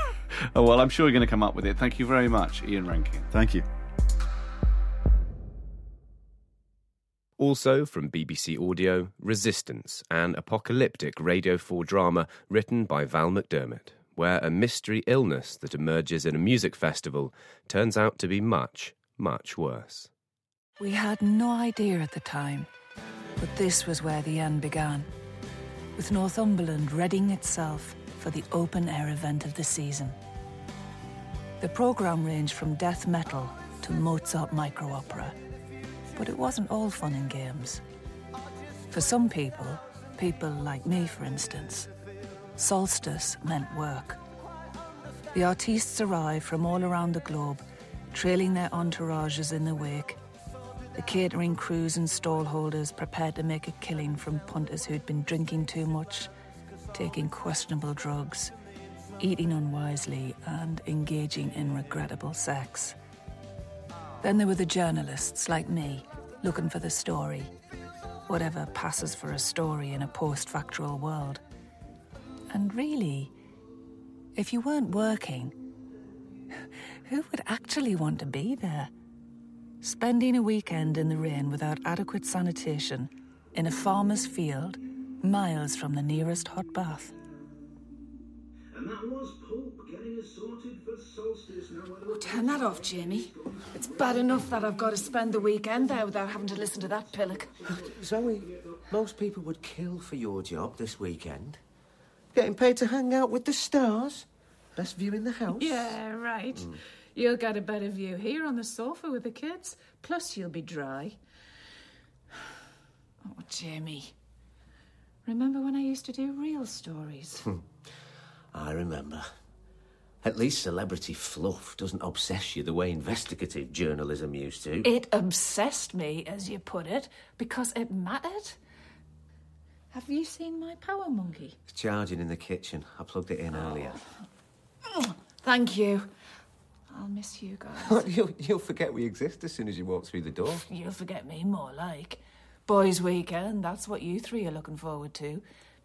Oh, well, I'm sure you're going to come up with it. Thank you very much, Ian Rankin. Thank you. Also from BBC Audio, Resistance, an apocalyptic Radio 4 drama written by Val McDermott, where a mystery illness that emerges in a music festival turns out to be much, much worse. We had no idea at the time, but this was where the end began, with Northumberland readying itself for the open-air event of the season. The programme ranged from death metal to Mozart micro-opera, but it wasn't all fun and games. For some people, people like me, for instance, Solstice meant work. The artistes arrived from all around the globe, trailing their entourages in their wake. The catering crews and stallholders prepared to make a killing from punters who'd been drinking too much, taking questionable drugs, eating unwisely and engaging in regrettable sex. Then there were the journalists like me, looking for the story, whatever passes for a story in a post-factual world. And really, if you weren't working, who would actually want to be there? Spending a weekend in the rain without adequate sanitation, in a farmer's field, miles from the nearest hot bath. And that was Pope getting assorted for Solstice. Oh, turn that off, Jamie. It's bad enough that I've got to spend the weekend there without having to listen to that pillock. Zoe, most people would kill for your job this weekend. Getting paid to hang out with the stars. Best view in the house. Yeah, right. Mm. You'll get a better view here on the sofa with the kids. Plus, you'll be dry. Oh, Jamie. Remember when I used to do real stories? I remember. At least celebrity fluff doesn't obsess you the way investigative journalism used to. It obsessed me, as you put it, because it mattered. Have you seen my power monkey? It's charging in the kitchen. I plugged it in earlier. Thank you. I'll miss you guys. You'll forget we exist as soon as you walk through the door. You'll forget me, more like. Boys' weekend, that's what you three are looking forward to.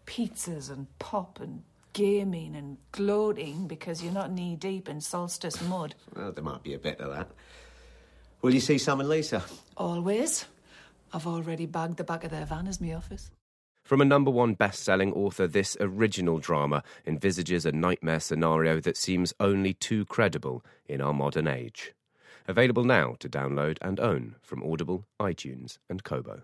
Pizzas and pop and gaming and gloating because you're not knee-deep in Solstice mud. Well, there might be a bit of that. Will you see Sam and Lisa? Always. I've already bagged the back of their van as my office. From a #1 best-selling author, this original drama envisages a nightmare scenario that seems only too credible in our modern age. Available now to download and own from Audible, iTunes and Kobo.